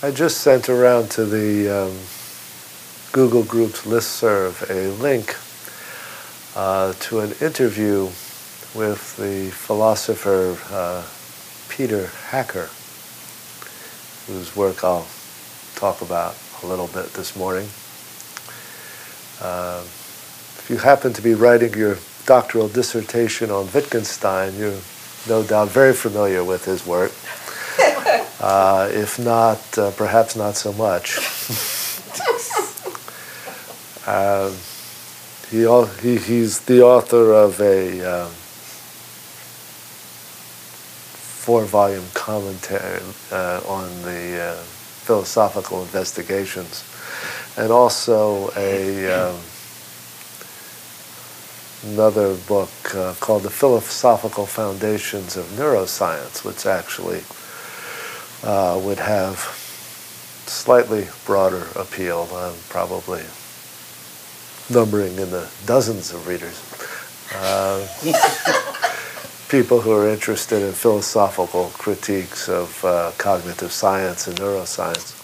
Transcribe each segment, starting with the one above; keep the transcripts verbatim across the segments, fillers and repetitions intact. I just sent around to the um, Google Groups listserv a link uh, to an interview with the philosopher uh, Peter Hacker, whose work I'll talk about a little bit this morning. Uh, if you happen to be writing your doctoral dissertation on Wittgenstein, you're no doubt very familiar with his work. Uh, if not, uh, perhaps not so much. uh, he, all, he he's the author of a um, four-volume commentary uh, on the uh, Philosophical Investigations, and also a um, another book uh, called The Philosophical Foundations of Neuroscience, which actually Uh, would have slightly broader appeal, uh, probably numbering in the dozens of readers. Uh, people who are interested in philosophical critiques of uh, cognitive science and neuroscience.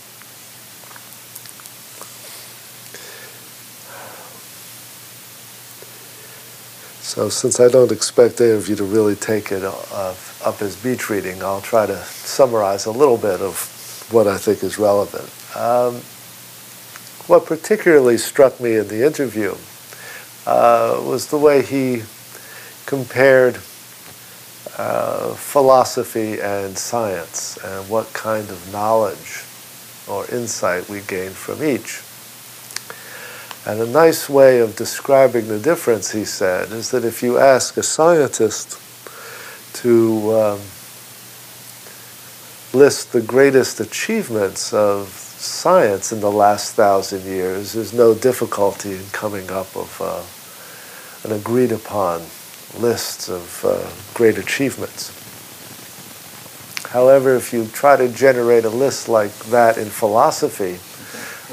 So since I don't expect any of you to really take it uh, up as beach reading, I'll try to summarize a little bit of what I think is relevant. Um, what particularly struck me in the interview uh, was the way he compared uh, philosophy and science and what kind of knowledge or insight we gain from each. And a nice way of describing the difference, he said, is that if you ask a scientist to um, list the greatest achievements of science in the last thousand years, there's no difficulty in coming up with uh, an agreed-upon list of uh, great achievements. However, if you try to generate a list like that in philosophy,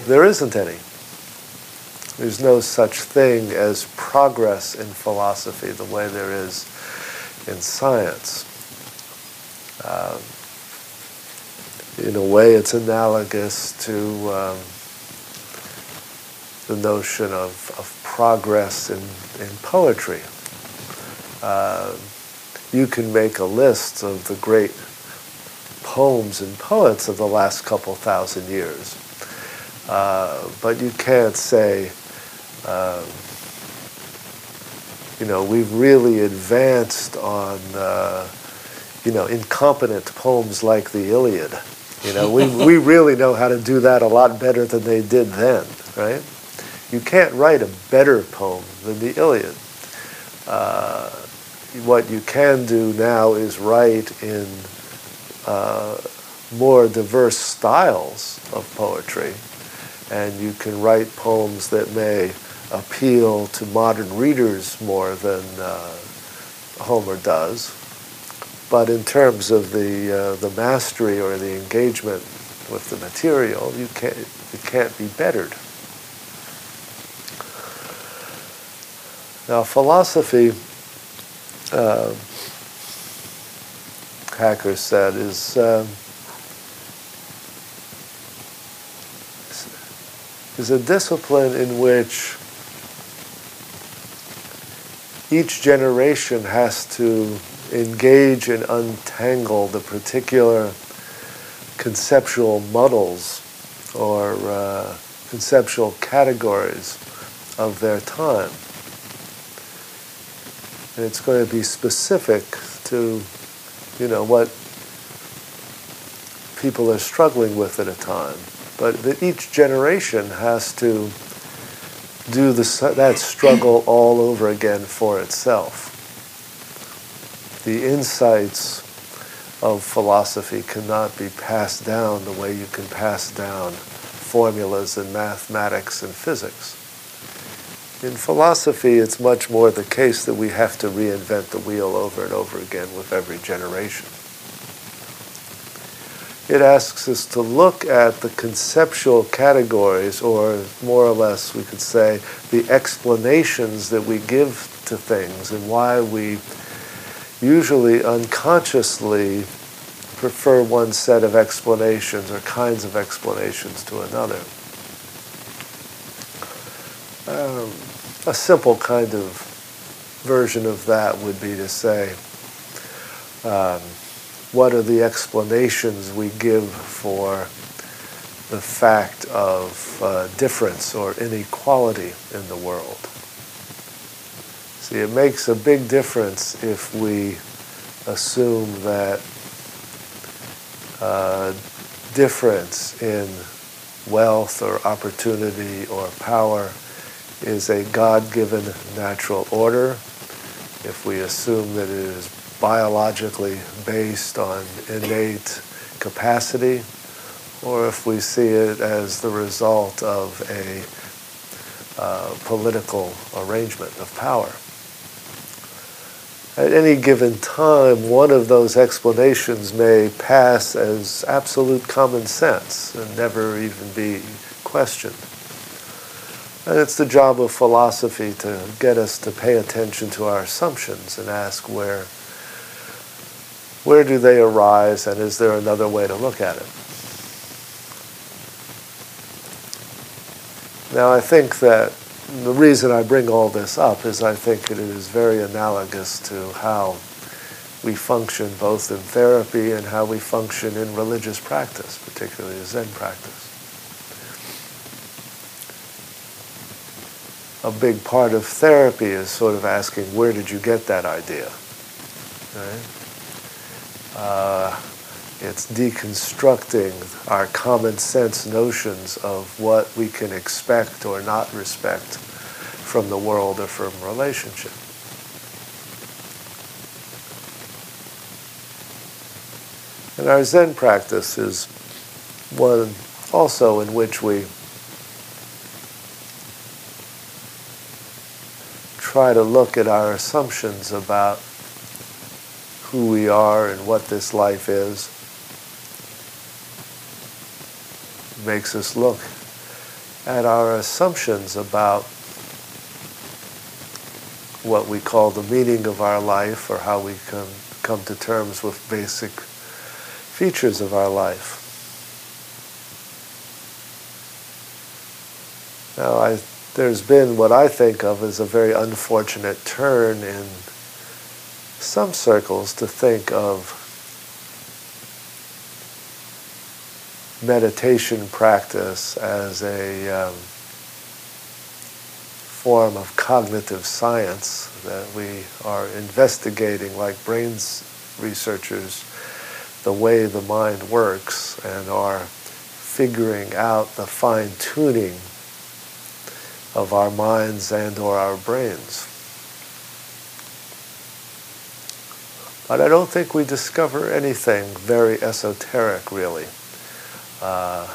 there isn't any. There's no such thing as progress in philosophy the way there is in science. Uh, in a way, it's analogous to um, the notion of, of progress in, in poetry. Uh, you can make a list of the great poems and poets of the last couple thousand years, uh, but you can't say, Uh, you know, we've really advanced on, uh, you know, incompetent poems like the Iliad. You know, we we really know how to do that a lot better than they did then, right? You can't write a better poem than the Iliad. Uh, what you can do now is write in uh, more diverse styles of poetry, and you can write poems that may appeal to modern readers more than uh, Homer does. But in terms of the uh, the mastery or the engagement with the material, you can't, it can't be bettered. Now, philosophy, uh, Hacker said, is uh, is a discipline in which each generation has to engage and untangle the particular conceptual muddles or uh, conceptual categories of their time. And it's going to be specific to, you know, what people are struggling with at a time. But that each generation has to do the, that struggle all over again for itself. The insights of philosophy cannot be passed down the way you can pass down formulas in mathematics and physics. In philosophy, it's much more the case that we have to reinvent the wheel over and over again with every generation. It asks us to look at the conceptual categories, or more or less we could say the explanations that we give to things and why we usually unconsciously prefer one set of explanations or kinds of explanations to another. Um, a simple kind of version of that would be to say, um, what are the explanations we give for the fact of uh, difference or inequality in the world? See, it makes a big difference if we assume that uh, difference in wealth or opportunity or power is a God-given natural order, if we assume that it is biologically based on innate capacity, or if we see it as the result of a uh, political arrangement of power. At any given time, one of those explanations may pass as absolute common sense and never even be questioned. And it's the job of philosophy to get us to pay attention to our assumptions and ask where Where do they arise, and is there another way to look at it? Now, I think that the reason I bring all this up is I think it is very analogous to how we function both in therapy and how we function in religious practice, particularly Zen practice. A big part of therapy is sort of asking, where did you get that idea? Right? Uh, it's deconstructing our common sense notions of what we can expect or not respect from the world or from relationship. And our Zen practice is one also in which we try to look at our assumptions about who we are and what this life is. It makes us look at our assumptions about what we call the meaning of our life, or how we can come to terms with basic features of our life. Now, I, there's been what I think of as a very unfortunate turn in some circles to think of meditation practice as a um, form of cognitive science that we are investigating, like brain researchers, the way the mind works and are figuring out the fine-tuning of our minds and or our brains. But I don't think we discover anything very esoteric, really, uh,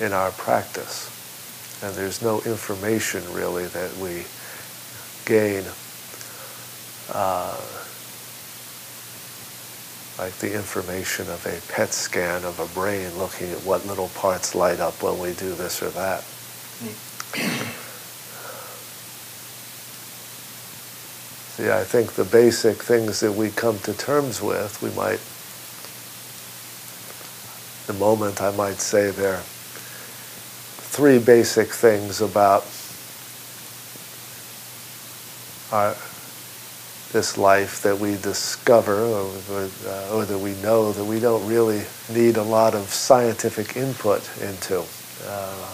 in our practice. And there's no information, really, that we gain, uh, like the information of a P E T scan of a brain, looking at what little parts light up when we do this or that. See, I think the basic things that we come to terms with, we might, the moment I might say there are three basic things about our, this life that we discover, or, or, uh, or that we know that we don't really need a lot of scientific input into. Uh,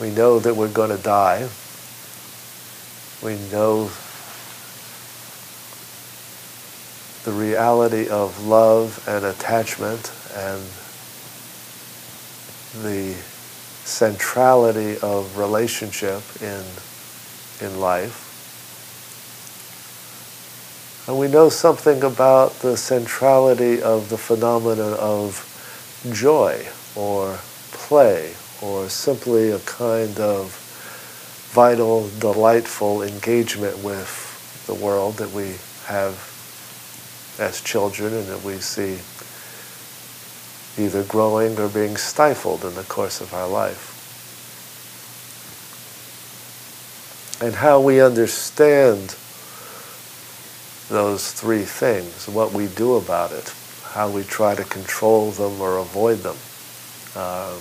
we know that we're going to die. We know the reality of love and attachment and the centrality of relationship in, in life. And we know something about the centrality of the phenomena of joy or play, or simply a kind of vital, delightful engagement with the world that we have as children and that we see either growing or being stifled in the course of our life. And how we understand those three things, what we do about it, how we try to control them or avoid them, uh,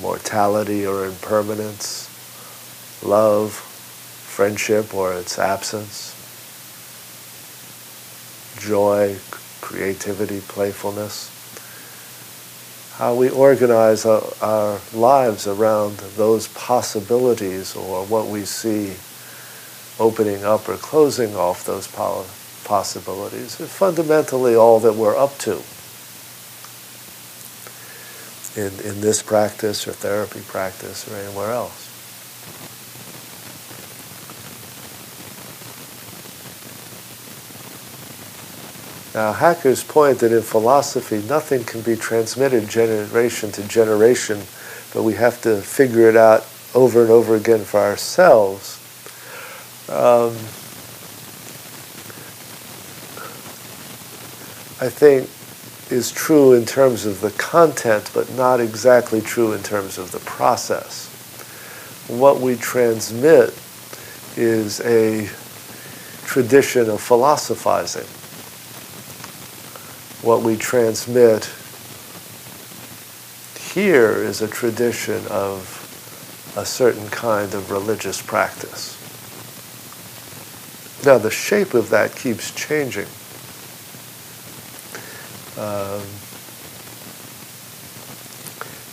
mortality or impermanence, love, friendship or its absence, joy, creativity, playfulness, how we organize our, our lives around those possibilities or what we see opening up or closing off those possibilities. It's fundamentally all that we're up to in, in this practice or therapy practice or anywhere else. Now, Hacker's point that in philosophy nothing can be transmitted generation to generation, but we have to figure it out over and over again for ourselves, um, I think is true in terms of the content, but not exactly true in terms of the process. What we transmit is a tradition of philosophizing. What we transmit here is a tradition of a certain kind of religious practice. Now, the shape of that keeps changing. Um,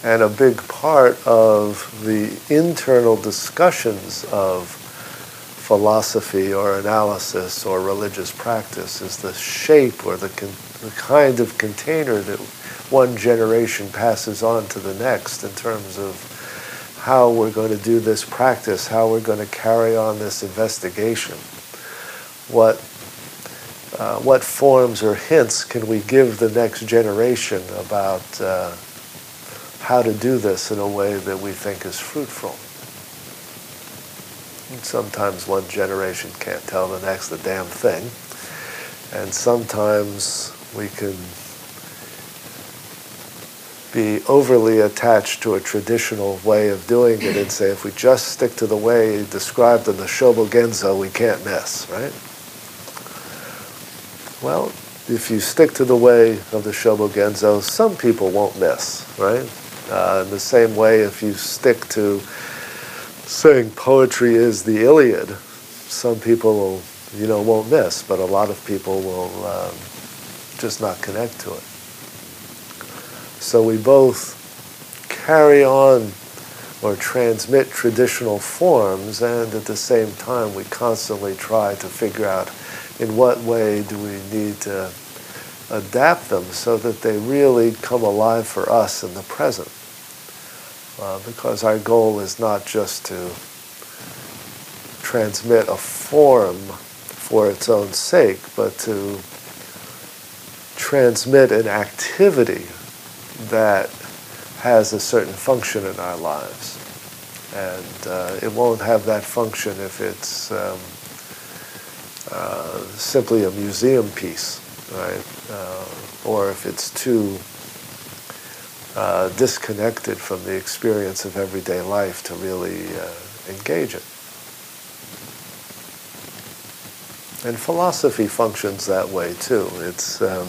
and a big part of the internal discussions of philosophy or analysis or religious practice is the shape or the con the kind of container that one generation passes on to the next in terms of how we're going to do this practice, how we're going to carry on this investigation. What, uh, what forms or hints can we give the next generation about uh, how to do this in a way that we think is fruitful? And sometimes one generation can't tell the next the damn thing. And sometimes we can be overly attached to a traditional way of doing it and say, if we just stick to the way described in the Shobogenzo, we can't miss, right? Well, if you stick to the way of the Shobogenzo, some people won't miss, right? Uh, in the same way, if you stick to saying poetry is the Iliad, some people will, you know, won't miss, but a lot of people will um, just not connect to it. So we both carry on or transmit traditional forms, and at the same time we constantly try to figure out in what way do we need to adapt them so that they really come alive for us in the present. Uh, because our goal is not just to transmit a form for its own sake, but to transmit an activity that has a certain function in our lives. And uh, it won't have that function if it's um, uh, simply a museum piece, right? Uh, or if it's too uh, disconnected from the experience of everyday life to really uh, engage it. And philosophy functions that way too. It's um,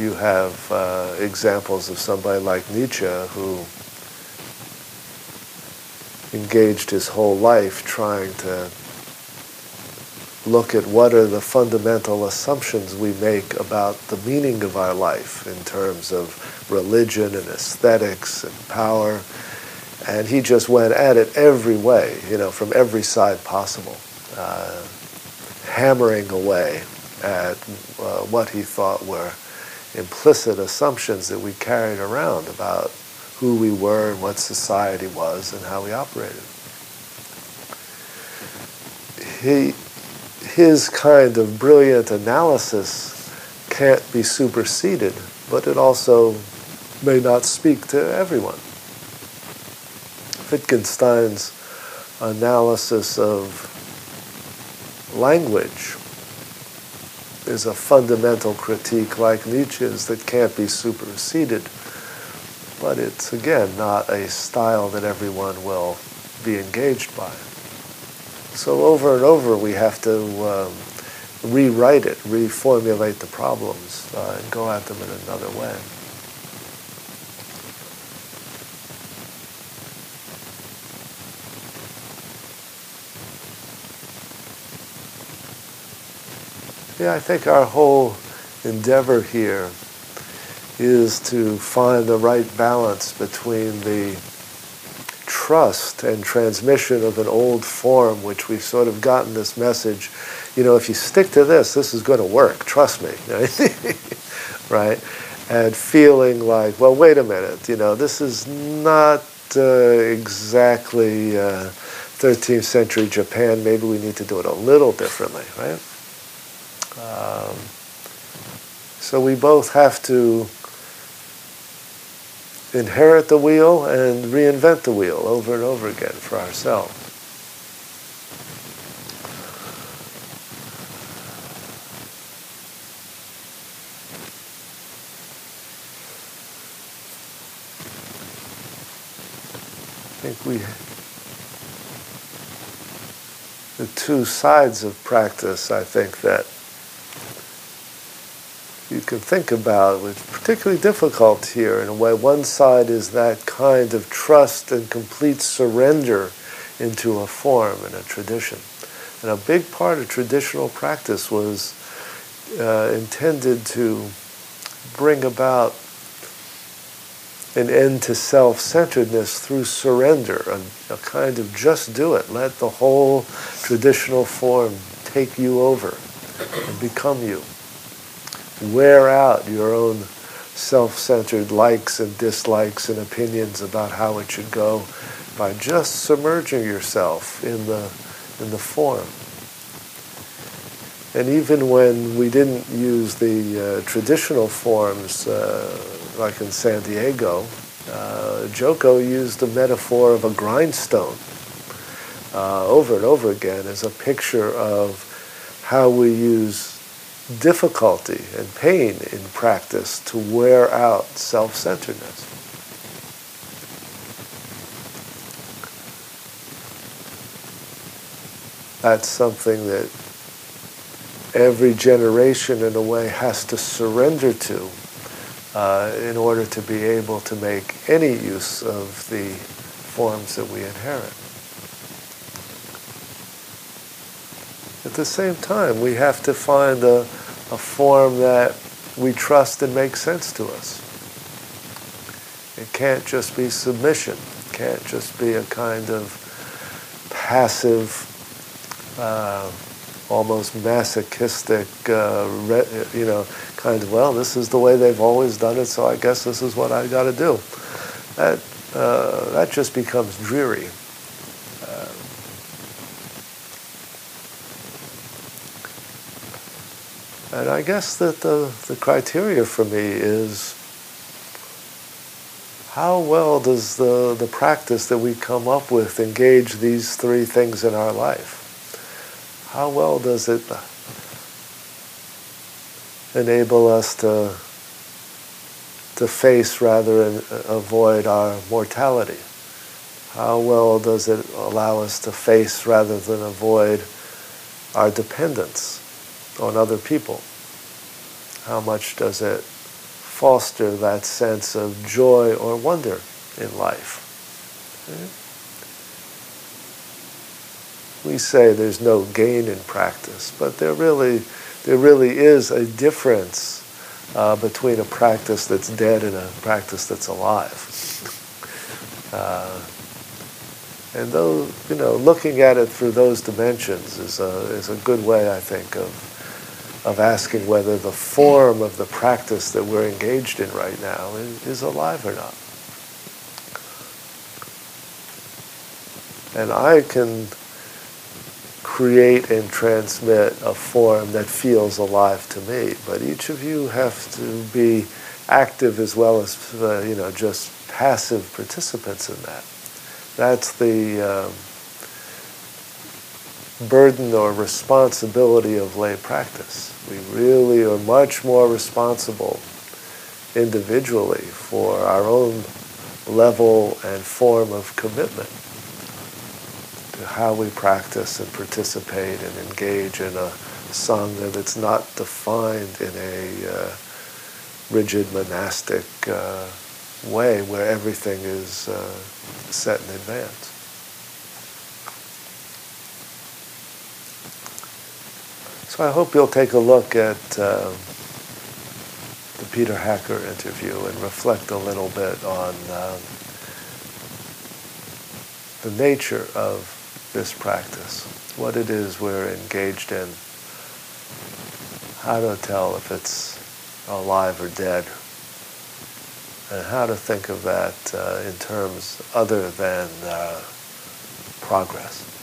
you have uh, examples of somebody like Nietzsche who engaged his whole life trying to look at what are the fundamental assumptions we make about the meaning of our life in terms of religion and aesthetics and power. And he just went at it every way, you know, from every side possible, uh, hammering away at uh, what he thought were implicit assumptions that we carried around about who we were and what society was and how we operated. He, his kind of brilliant analysis can't be superseded, but it also may not speak to everyone. Wittgenstein's analysis of language is a fundamental critique, like Nietzsche's, that can't be superseded, but it's, again, not a style that everyone will be engaged by. So over and over we have to um, rewrite it, reformulate the problems, uh, and go at them in another way. Yeah, I think our whole endeavor here is to find the right balance between the trust and transmission of an old form, which we've sort of gotten this message, you know, if you stick to this, this is going to work, trust me, right? And feeling like, well, wait a minute, you know, this is not uh, exactly uh, thirteenth century Japan, maybe we need to do it a little differently, right? Um, so we both have to inherit the wheel and reinvent the wheel over and over again for ourselves. I think we... the two sides of practice, I think, that you can think about, which is particularly difficult here in a way. One side is that kind of trust and complete surrender into a form and a tradition. And a big part of traditional practice was uh, intended to bring about an end to self-centeredness through surrender, a, a kind of just do it, let the whole traditional form take you over and become you. Wear out your own self-centered likes and dislikes and opinions about how it should go by just submerging yourself in the, in the form. And even when we didn't use the uh, traditional forms, uh, like in San Diego, uh, Joko used the metaphor of a grindstone uh, over and over again as a picture of how we use difficulty and pain in practice to wear out self-centeredness. That's something that every generation, in a way, has to surrender to uh, in order to be able to make any use of the forms that we inherit. At the same time, we have to find a, a form that we trust and makes sense to us. It can't just be submission. It can't just be a kind of passive, uh, almost masochistic, uh, re you know, kind of, well, this is the way they've always done it, so I guess this is what I got to do. That, uh, that just becomes dreary. And I guess that the, the criteria for me is how well does the, the practice that we come up with engage these three things in our life? How well does it enable us to, to face rather than avoid our mortality? How well does it allow us to face rather than avoid our dependence on other people? How much does it foster that sense of joy or wonder in life? We say there's no gain in practice, but there really, there really is a difference uh, between a practice that's dead and a practice that's alive. uh, and though, you know, looking at it through those dimensions is a, is a good way, I think, of of asking whether the form of the practice that we're engaged in right now is, is alive or not. And I can create and transmit a form that feels alive to me. But each of you have to be active as well as uh, you know, just passive participants in that. That's the um, burden or responsibility of lay practice. We really are much more responsible individually for our own level and form of commitment to how we practice and participate and engage in a sangha that's not defined in a uh, rigid monastic uh, way where everything is uh, set in advance. So I hope you'll take a look at uh, the Peter Hacker interview and reflect a little bit on um, the nature of this practice, what it is we're engaged in, how to tell if it's alive or dead, and how to think of that uh, in terms other than uh, progress.